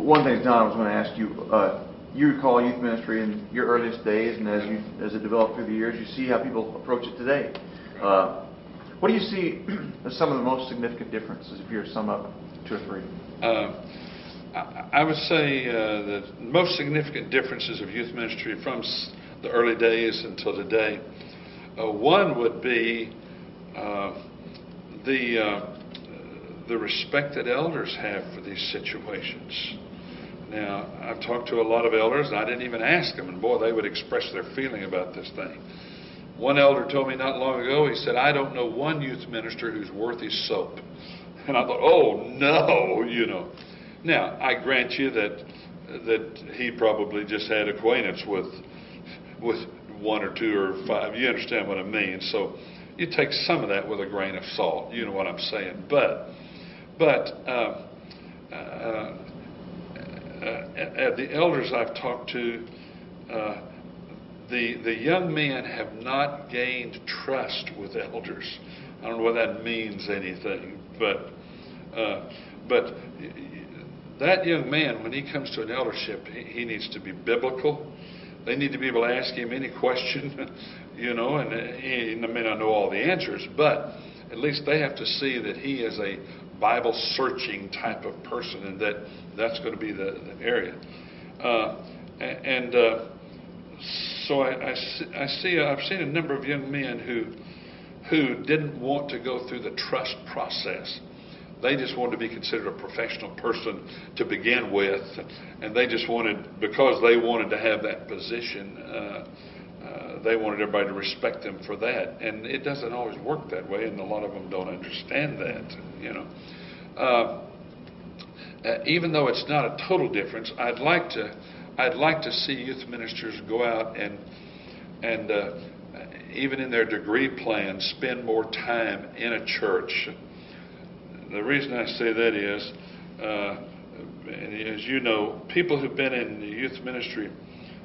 One thing, Don, I was going to ask you, you recall youth ministry in your earliest days, and as it developed through the years, you see how people approach it today. What do you see as some of the most significant differences, if you were to sum up two or three? I would say the most significant differences of youth ministry from the early days until today, one would be the respect that elders have for these situations. Now, I've talked to a lot of elders, and I didn't even ask them, and boy, they would express their feeling about this thing. One elder told me not long ago, he said, I don't know one youth minister who's worth his soap. And I thought, oh, no, you know. Now, I grant you that he probably just had acquaintance with one or two or five. You understand what I mean. So you take some of that with a grain of salt. You know what I'm saying. But the elders I've talked to, the young men have not gained trust with elders. I don't know whether that means anything, but that young man, when he comes to an eldership, he needs to be biblical. They need to be able to ask him any question, you know, and he may not know all the answers, but at least they have to see that he is a Bible-searching type of person, and that's going to be the area. So I've seen a number of young men who didn't want to go through the trust process. They just wanted to be considered a professional person to begin with, and they just wanted, because they wanted to have that position, they wanted everybody to respect them for that. And it doesn't always work that way, and a lot of them don't understand that, you know. Even though it's not a total difference, I'd like to see youth ministers go out and even in their degree plan, spend more time in a church. The reason I say that is, as you know, people who've been in the youth ministry,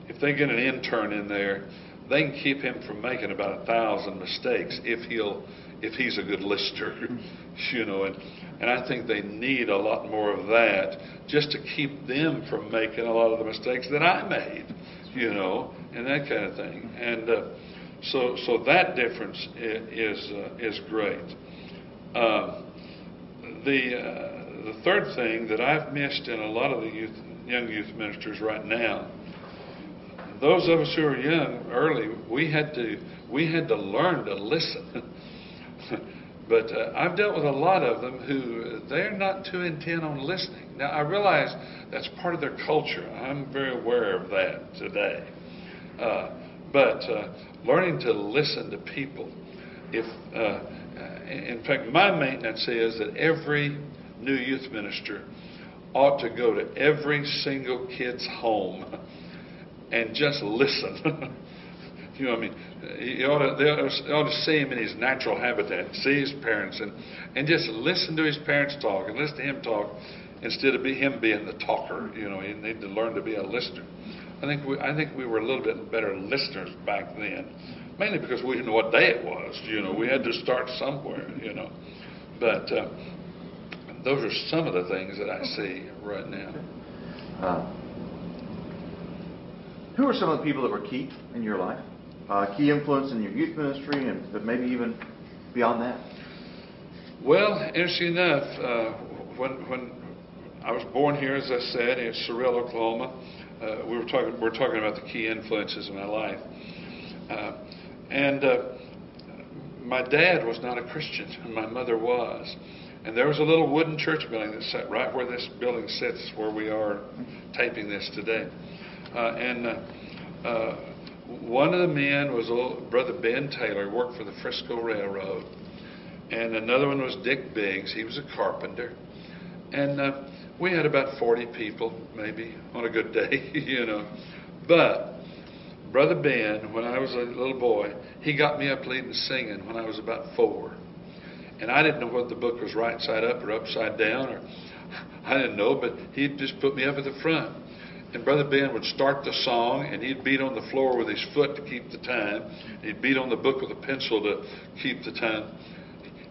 if they get an intern in there, they can keep him from making about 1,000 mistakes if he's a good listener, you know. And I think they need a lot more of that just to keep them from making a lot of the mistakes that I made, you know, and that kind of thing. And so that difference is great. The third thing that I've missed in a lot of the young youth ministers right now, those of us who are young early, we had to learn to listen. But I've dealt with a lot of them who they're not too intent on listening. Now I realize that's part of their culture. I'm very aware of that today. But learning to listen to people, in fact, my maintenance is that every new youth minister ought to go to every single kid's home and just listen. You know what I mean? They ought to see him in his natural habitat, see his parents, and just listen to his parents talk and listen to him talk instead of him being the talker. You know, you need to learn to be a listener. I think we were a little bit better listeners back then, mainly because we didn't know what day it was. You know, we had to start somewhere. You know, but those are some of the things that I see right now. Who are some of the people that were key in your life, key influence in your youth ministry, and but maybe even beyond that? Well, interesting enough, when I was born here, as I said, in Cyril, Oklahoma. We're talking about the key influences in my life. My dad was not a Christian, and my mother was. And there was a little wooden church building that sat right where this building sits, where we are taping this today. One of the men was Brother Ben Taylor, worked for the Frisco Railroad. And another one was Dick Biggs. He was a carpenter. And we had about 40 people, maybe, on a good day, you know. But Brother Ben, when I was a little boy, he got me up leading singing when I was about 4. And I didn't know whether the book was right side up or upside down, or I didn't know, but he'd just put me up at the front. And Brother Ben would start the song, and he'd beat on the floor with his foot to keep the time. He'd beat on the book with a pencil to keep the time.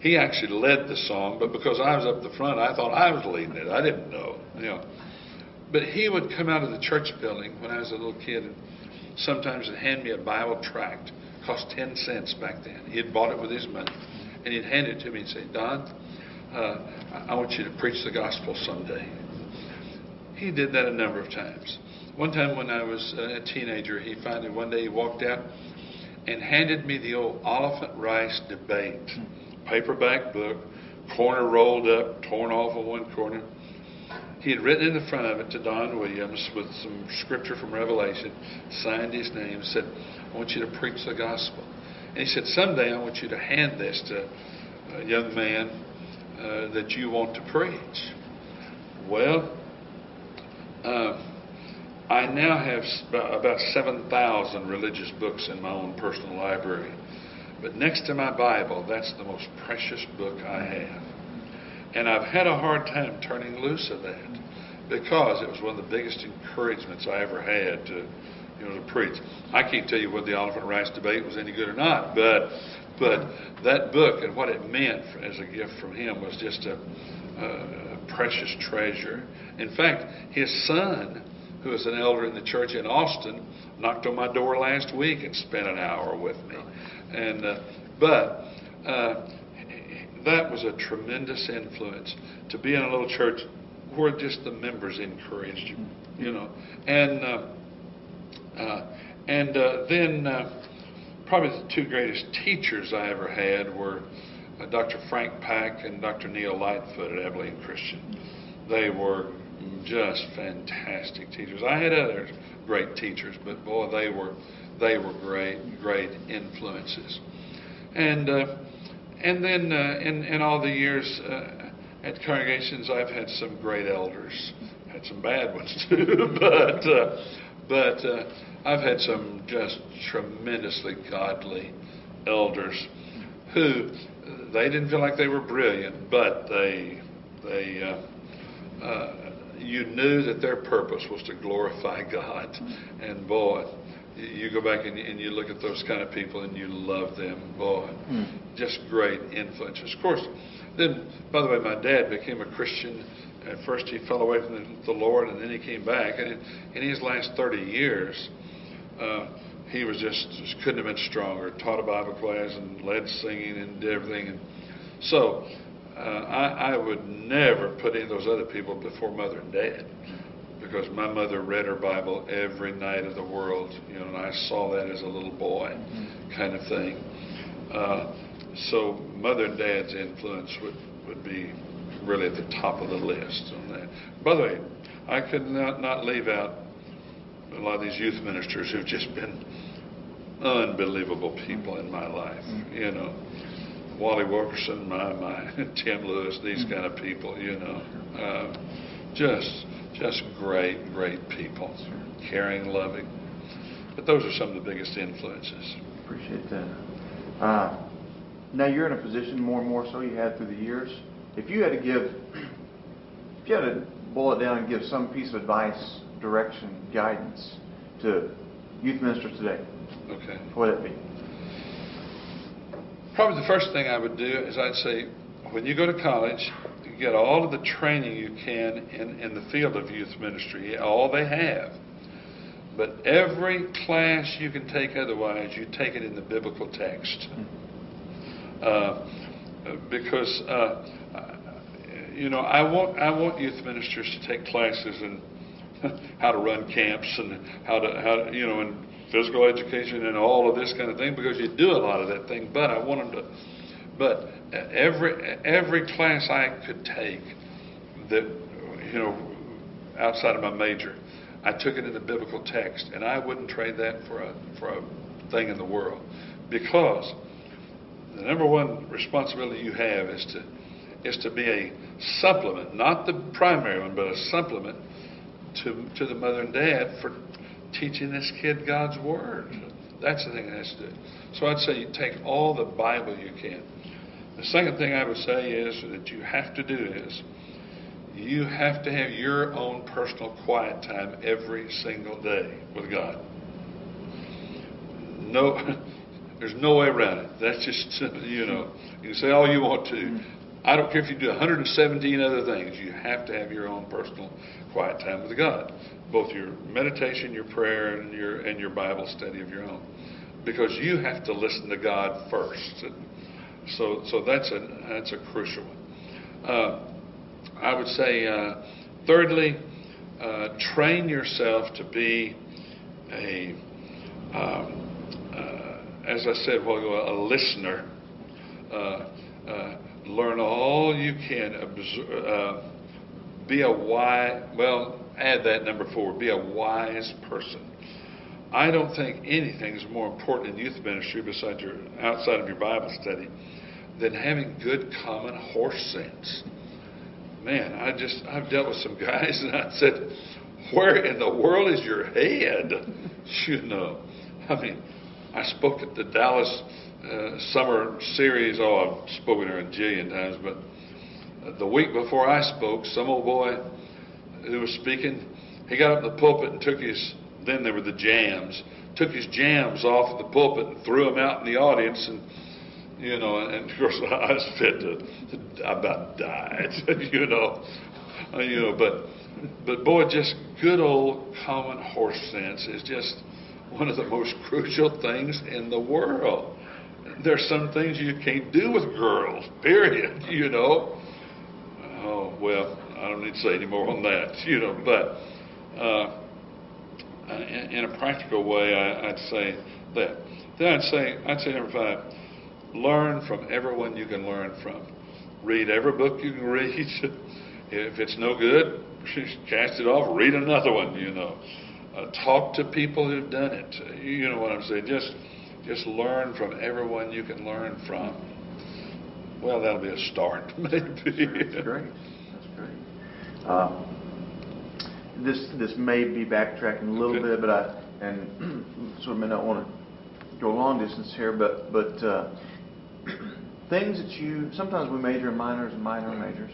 He actually led the song, but because I was up the front, I thought I was leading it. I didn't know, you know. But he would come out of the church building when I was a little kid and sometimes would hand me a Bible tract. It cost 10 cents back then. He had bought it with his money. And he'd hand it to me and say, "Don, I want you to preach the gospel someday." He did that a number of times. One time when I was a teenager, he finally, one day he walked out and handed me the old Oliphant Rice debate. Paperback book, corner rolled up, torn off of one corner. He had written in the front of it to Don Williams with some scripture from Revelation, signed his name, said, "I want you to preach the gospel." And he said, "Someday I want you to hand this to a young man that you want to preach." Well, I now have about 7,000 religious books in my own personal library. But next to my Bible, that's the most precious book I have. And I've had a hard time turning loose of that because it was one of the biggest encouragements I ever had to, to preach. I can't tell you whether the Oliphant Rice debate was any good or not, but that book and what it meant as a gift from him was just a precious treasure. In fact, his son, who is an elder in the church in Austin, knocked on my door last week and spent an hour with me. And that was a tremendous influence to be in a little church where just the members encouraged you, And then probably the two greatest teachers I ever had were Dr. Frank Pack and Dr. Neil Lightfoot at Abilene Christian. They were just fantastic teachers. I had other great teachers, but boy, they were great influences. And then in all the years at congregations, I've had some great elders, had some bad ones too, but I've had some just tremendously godly elders who they didn't feel like they were brilliant, but you knew that their purpose was to glorify God. And boy, you go back and you look at those kind of people and you love them. Boy, just great influences. Of course, then, by the way, my dad became a Christian. At first he fell away from the Lord and then he came back. And in his last 30 years, he was just couldn't have been stronger. Taught a Bible class and led singing and did everything. And so I would never put any of those other people before Mother and Dad, because my mother read her Bible every night of the world, and I saw that as a little boy kind of thing. So Mother and Dad's influence would be really at the top of the list on that. By the way, I could not leave out a lot of these youth ministers who've just been unbelievable people in my life, Wally Wilkerson, Tim Lewis, these kind of people, just great people, caring, loving. But those are some of the biggest influences. Appreciate that. Now you're in a position more and more so you had through the years. If you had to boil it down and give some piece of advice, direction, guidance to youth ministers today, okay, what would it be? Probably the first thing I would do is I'd say, when you go to college, you get all of the training you can in the field of youth ministry, all they have. But every class you can take otherwise, you take it in the biblical text. Because I want youth ministers to take classes in how to run camps and how to and physical education and all of this kind of thing, because you do a lot of that thing, but I want them to. But every class I could take that, outside of my major, I took it in the biblical text, and I wouldn't trade that for a thing in the world, because the number one responsibility you have is to be a supplement, not the primary one, but a supplement to the mother and dad for teaching this kid God's Word. That's the thing that has to do. So I'd say you take all the Bible you can. The second thing I would say is that you have to do is you have to have your own personal quiet time every single day with God. No, there's no way around it. That's just, you can say all you want to. I don't care if you do 117 other things. You have to have your own personal quiet time with God, both your meditation, your prayer, and your Bible study of your own, because you have to listen to God first. So that's a crucial one. I would say, thirdly, train yourself to be a, as I said a while ago, a listener. Learn all you can. Be a wise. Well, add that number 4. Be a wise person. I don't think anything is more important in youth ministry besides outside of your Bible study than having good common horse sense. Man, I've dealt with some guys and I said, where in the world is your head? You know, I mean, I spoke at the Dallas summer series. Oh, I've spoken there a jillion times, but the week before I spoke, some old boy who was speaking, he got up in the pulpit and took his, then there were the jams, took his jams off the pulpit and threw them out in the audience, and you know, and of course I was fit to about died, but boy, just good old common horse sense is just one of the most crucial things in the world. There's some things you can't do with girls, period, you know. Oh, well, I don't need to say any more on that, you know, but in a practical way, I'd say that. Then I'd say number 5, learn from everyone you can learn from. Read every book you can read. If it's no good, cast it off, read another one, you know. Talk to people who've done it. You know what I'm saying? Just learn from everyone you can learn from. Well, that'll be a start, maybe. Sure, that's great. That's great. This may be backtracking a little bit, but I sort of may not want to go a long distance here, but things that you sometimes we major in minors and minor in majors.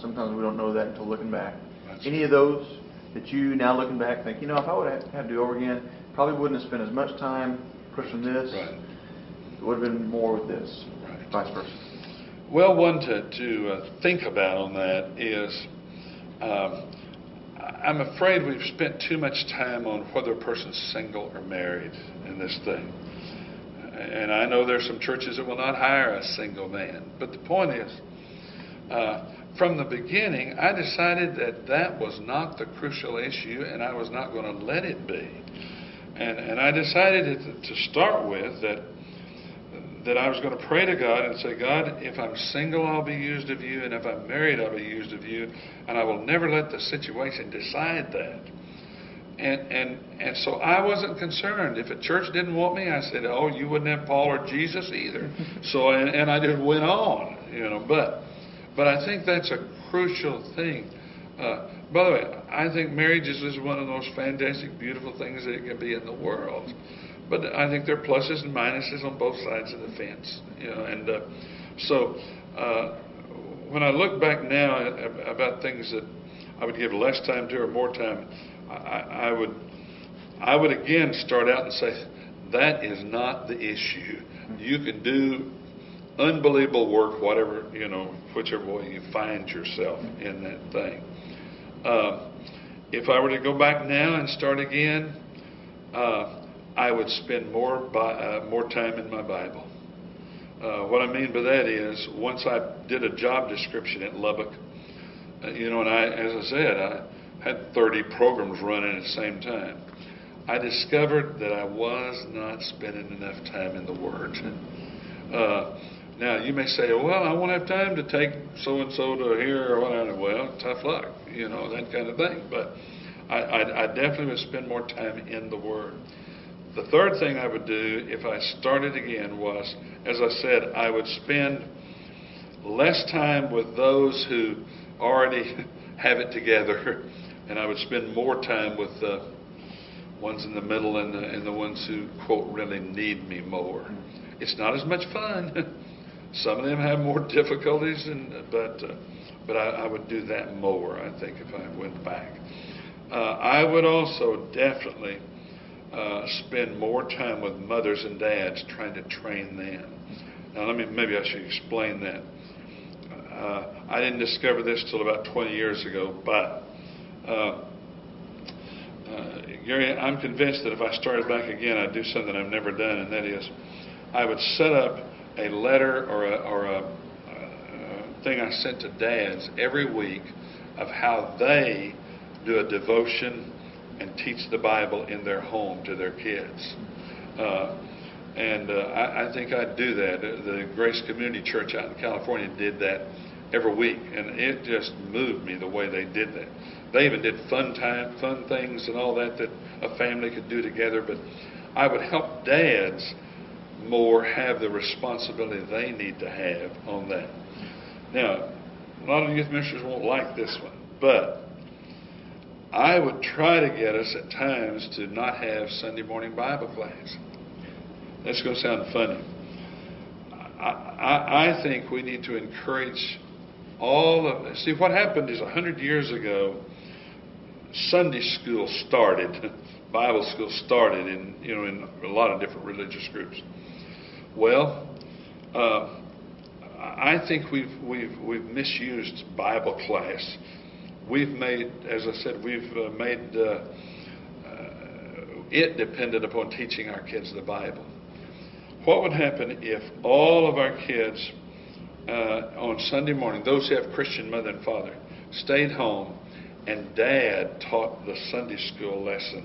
Sometimes we don't know that until looking back. That's any true. Of those that you now looking back think, you know, if I would have had to do over again, probably wouldn't have spent as much time pushing this. Right. It would have been more with this. Right. Vice versa. Well, one to think about on that is, I'm afraid we've spent too much time on whether a person's single or married in this thing. And I know there's some churches that will not hire a single man. But the point is, from the beginning, I decided that was not the crucial issue, and I was not going to let it be. And I decided to start with that I was going to pray to God and say, God, if I'm single, I'll be used of you, and if I'm married, I'll be used of you, and I will never let the situation decide that. And so I wasn't concerned. If a church didn't want me, I said, oh, you wouldn't have Paul or Jesus either. So, and I just went on, you know, but I think that's a crucial thing. By the way, I think marriage is one of the most fantastic, beautiful things that it can be in the world. But I think there are pluses and minuses on both sides of the fence. You know, and so when I look back now at about things that I would give less time to or more time, I would again start out and say, that is not the issue. You can do unbelievable work, whatever, you know, whichever way you find yourself in that thing. If I were to go back now and start again, I would spend more time in my Bible. What I mean by that is, once I did a job description at Lubbock, you know, and as I said, I had 30 programs running at the same time. I discovered that I was not spending enough time in the Word. Now, you may say, well, I won't have time to take so-and-so to here or whatever. Well, tough luck, you know, that kind of thing. But I definitely would spend more time in the Word. The third thing I would do if I started again was, as I said, I would spend less time with those who already have it together, and I would spend more time with the ones in the middle and the ones who, quote, really need me more. It's not as much fun. Some of them have more difficulties, but I would do that more, I think, if I went back. I would also definitely spend more time with mothers and dads, trying to train them. Now, maybe I should explain that. I didn't discover this till about 20 years ago, but Gary, I'm convinced that if I started back again, I'd do something I've never done, and that is I would set up a letter or a thing I sent to dads every week of how they do a devotion and teach the Bible in their home to their kids. I think I'd do that. The Grace Community Church out in California did that every week, and it just moved me the way they did that. They even did fun things and all that a family could do together, but I would help dads more have the responsibility they need to have on that. Now, a lot of youth ministers won't like this one, but I would try to get us at times to not have Sunday morning Bible class. That's going to sound funny. I think we need to encourage all of us. See, what happened is 100 years ago, Sunday school started, Bible school started in a lot of different religious groups. Well, I think we've misused Bible class. We've made, as I said, we've made it dependent upon teaching our kids the Bible. What would happen if all of our kids on Sunday morning, those who have Christian mother and father, stayed home and dad taught the Sunday school lesson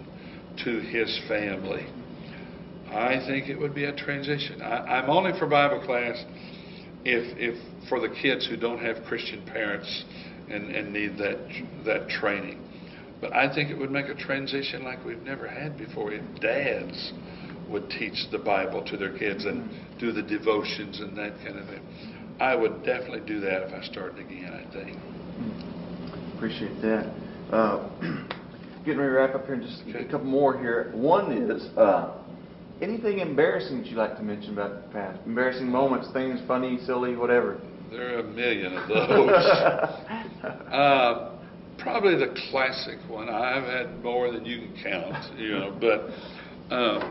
to his family? I think it would be a transition. I'm only for Bible class if for the kids who don't have Christian parents and need that training. But I think it would make a transition like we've never had before if dads would teach the Bible to their kids and do the devotions and that kind of thing. I would definitely do that if I started again, I think. Appreciate that. Getting ready to wrap up here in just a couple more here. One is, anything embarrassing that you'd like to mention about the past? Embarrassing moments, things funny, silly, whatever. There are a million of those. Probably the classic one. I've had more than you can count, but...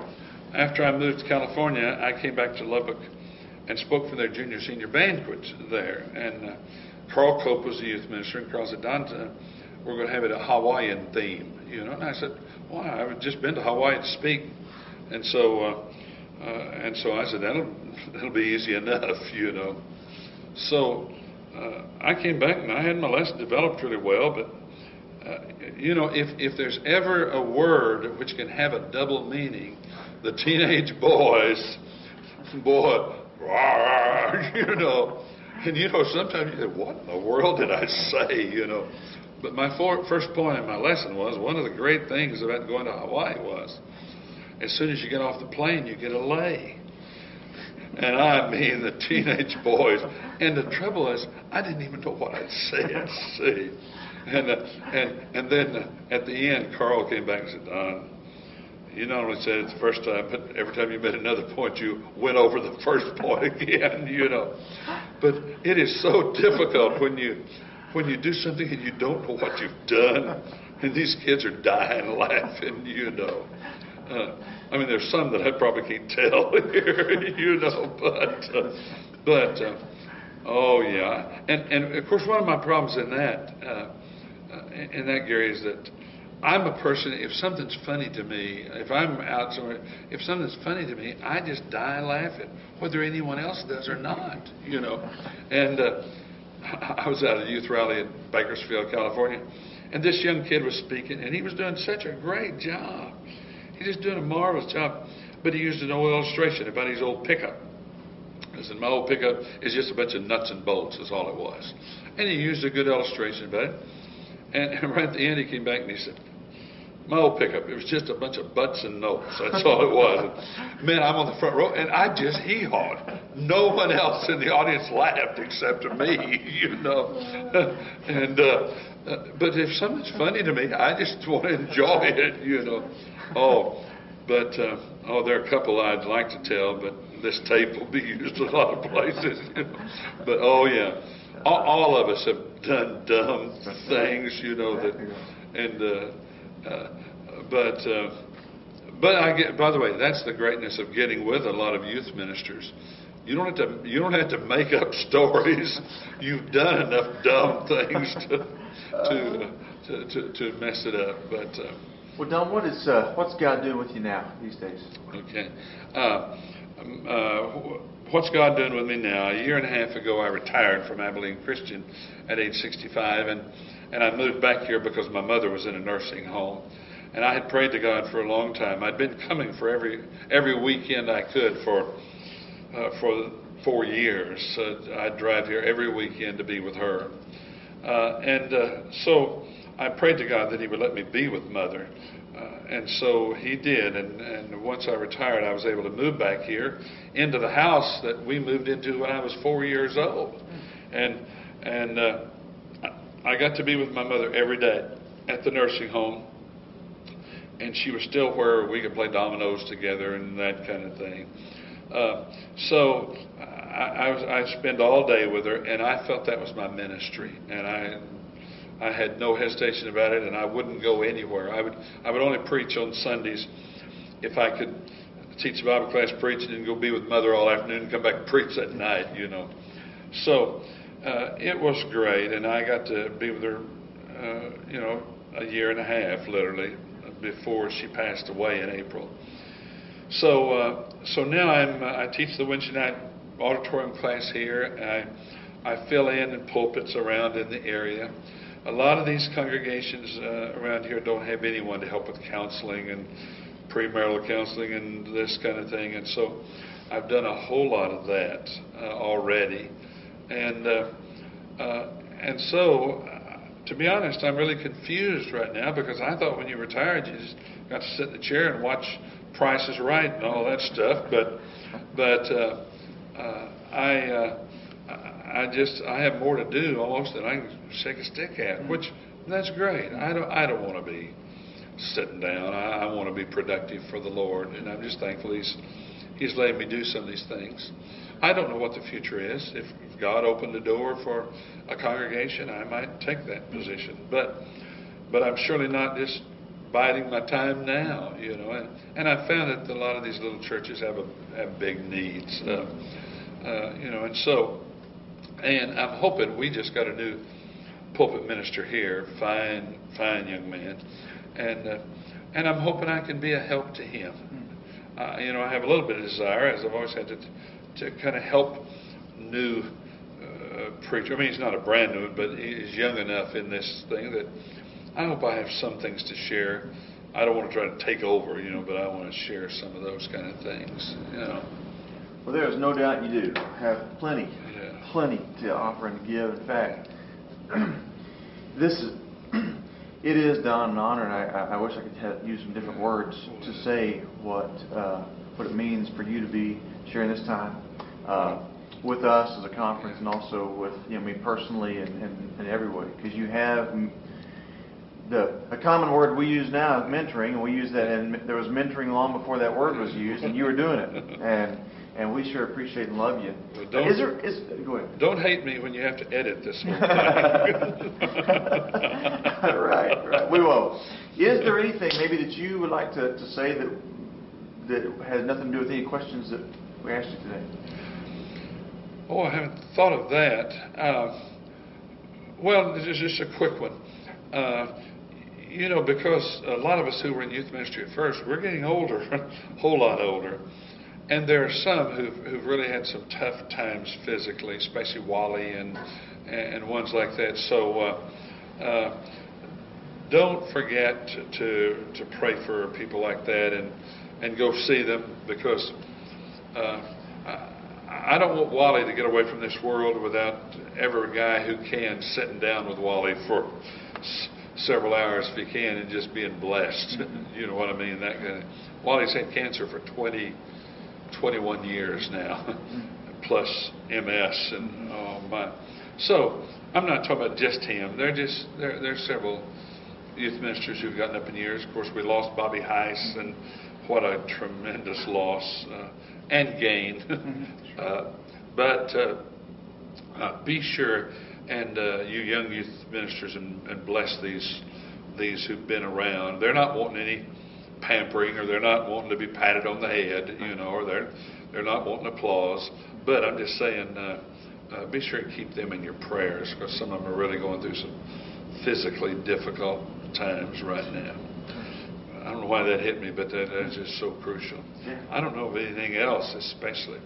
After I moved to California, I came back to Lubbock and spoke for their junior-senior banquets there. And Carl Cope was the youth minister, and Carl said, Don, we're going to have it a Hawaiian theme, And I said, wow, I've just been to Hawaii to speak. And so, I said, that'll be easy enough. So I came back, and I had my lesson developed really well, but if there's ever a word which can have a double meaning, the teenage boy, sometimes you say, what in the world did I say, But my first point in my lesson was, one of the great things about going to Hawaii was, as soon as you get off the plane, you get a lay. And I mean the teenage boys. And the trouble is, I didn't even know what I'd said, see. And then at the end, Carl came back and said, Don, you not only said it the first time, but every time you made another point, you went over the first point again, But it is so difficult when you do something and you don't know what you've done, and these kids are dying laughing, there's some that I probably can't tell here, but oh yeah, and of course one of my problems in that, Gary, is that I'm a person, if something's funny to me, if I'm out somewhere, if something's funny to me, I just die laughing, whether anyone else does or not, And I was at a youth rally in Bakersfield, California, and this young kid was speaking, and he was doing such a great job. He was doing a marvelous job, but he used an old illustration about his old pickup. I said, my old pickup is just a bunch of nuts and bolts, is all it was. And he used a good illustration about it. And right at the end, he came back and he said, my old pickup, it was just a bunch of butts and notes. That's all it was. And, man, I'm on the front row, and I just hee-hawed. No one else in the audience laughed except for me, But if something's funny to me, I just want to enjoy it, But there are a couple I'd like to tell, but this tape will be used in a lot of places, But, oh, yeah. All of us have done dumb things, By the way, that's the greatness of getting with a lot of youth ministers. You don't have to make up stories. You've done enough dumb things to mess it up. But well, Don, what's God doing with you now these days? Okay, what's God doing with me now? A year and a half ago, I retired from Abilene Christian at age 65, and I moved back here because my mother was in a nursing home. And I had prayed to God for a long time. I'd been coming for every weekend I could for 4 years. I'd drive here every weekend to be with her. So I prayed to God that he would let me be with Mother. And so he did. And once I retired, I was able to move back here into the house that we moved into when I was 4 years old. And I got to be with my mother every day at the nursing home. And she was still where we could play dominoes together and that kind of thing. So I spent all day with her, and I felt that was my ministry. And I had no hesitation about it, and I wouldn't go anywhere. I would only preach on Sundays if I could teach a Bible class, preach, and then go be with Mother all afternoon and come back and preach at night, you know. So it was great, and I got to be with her, a year and a half, literally, before she passed away in April. So now I teach the Wednesday night auditorium class here. I fill in pulpits around in the area. A lot of these congregations around here don't have anyone to help with counseling and premarital counseling and this kind of thing. And so I've done a whole lot of that already. And so to be honest, I'm really confused right now, because I thought when you retired, you just got to sit in the chair and watch Price is Right and all that stuff. But I have more to do almost than I can shake a stick at, which that's great. I don't want to be sitting down. I want to be productive for the Lord, and I'm just thankful He's letting me do some of these things. I don't know what the future is. If God opened the door for a congregation, I might take that position. But I'm surely not just biding my time now, you know. And I found that a lot of these little churches have big needs, you know. And I'm hoping we just got a new pulpit minister here, fine young man, and I'm hoping I can be a help to him. I have a little bit of desire, as I've always had to kind of help new preacher. I mean, he's not a brand new, but he's young enough in this thing that I hope I have some things to share. I don't want to try to take over, but I want to share some of those kind of things, Well, there is no doubt you do have plenty to offer and to give. In fact, it is, Don, an honor, and I wish I could use some different words to say what it means for you to be sharing this time with us as a conference, and also with me personally, and in every way, because you have a common word we use now is mentoring, and we use that, and there was mentoring long before that word was used, and you were doing it, and we sure appreciate and love you. Well, go ahead. Don't hate me when you have to edit this whole thing. right. We won't. Is there anything maybe that you would like to say that has nothing to do with any questions that we asked you today? Oh, I haven't thought of that. Well, this is just a quick one. Because a lot of us who were in youth ministry at first, we're getting older, a whole lot older. And there are some who've really had some tough times physically, especially Wally and ones like that. So don't forget to pray for people like that and go see them, because I don't want Wally to get away from this world without ever a guy who can sitting down with Wally for several hours if he can, and just being blessed. You know what I mean? That kind of, Wally's had cancer for 21 years now, plus MS and all my. So I'm not talking about just him. There's several youth ministers who've gotten up in years. Of course, we lost Bobby Heise, and what a tremendous loss and gain. But be sure, and you young youth ministers, and bless these who've been around. They're not wanting any pampering, or they're not wanting to be patted on the head, you know, or they're not wanting applause. But I'm just saying, be sure to keep them in your prayers, because some of them are really going through some physically difficult times right now. I don't know why that hit me, but that's just so crucial. I don't know of anything else, especially,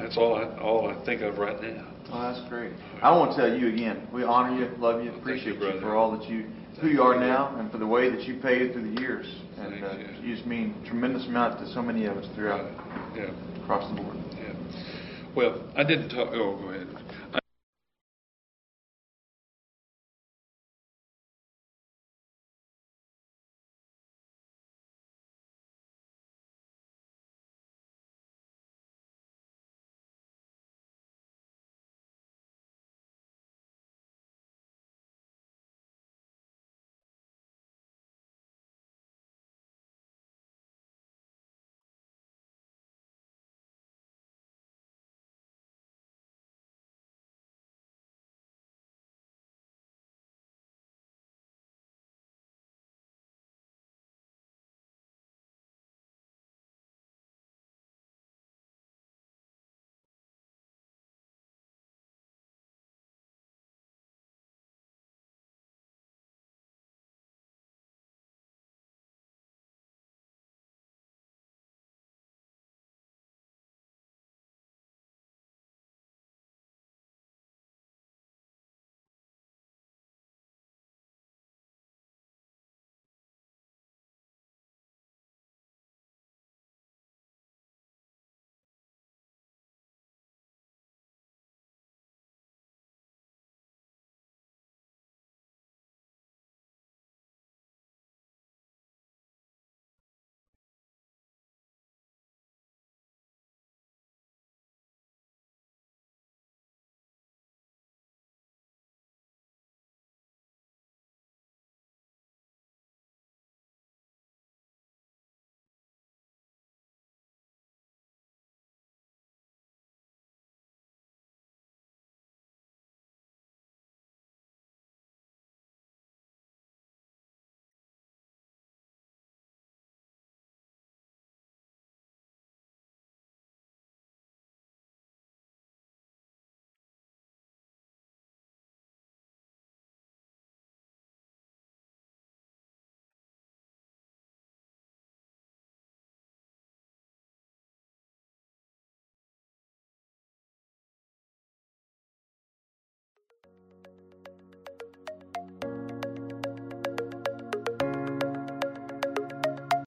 that's all I think of right now. Well, that's great. I want to tell you again, we honor you, love you, appreciate you for all that who you are now, and for the way that you paved through the years. And you just mean tremendous amounts to so many of us throughout, across the board. Yeah. Well, I didn't talk. Oh, go ahead.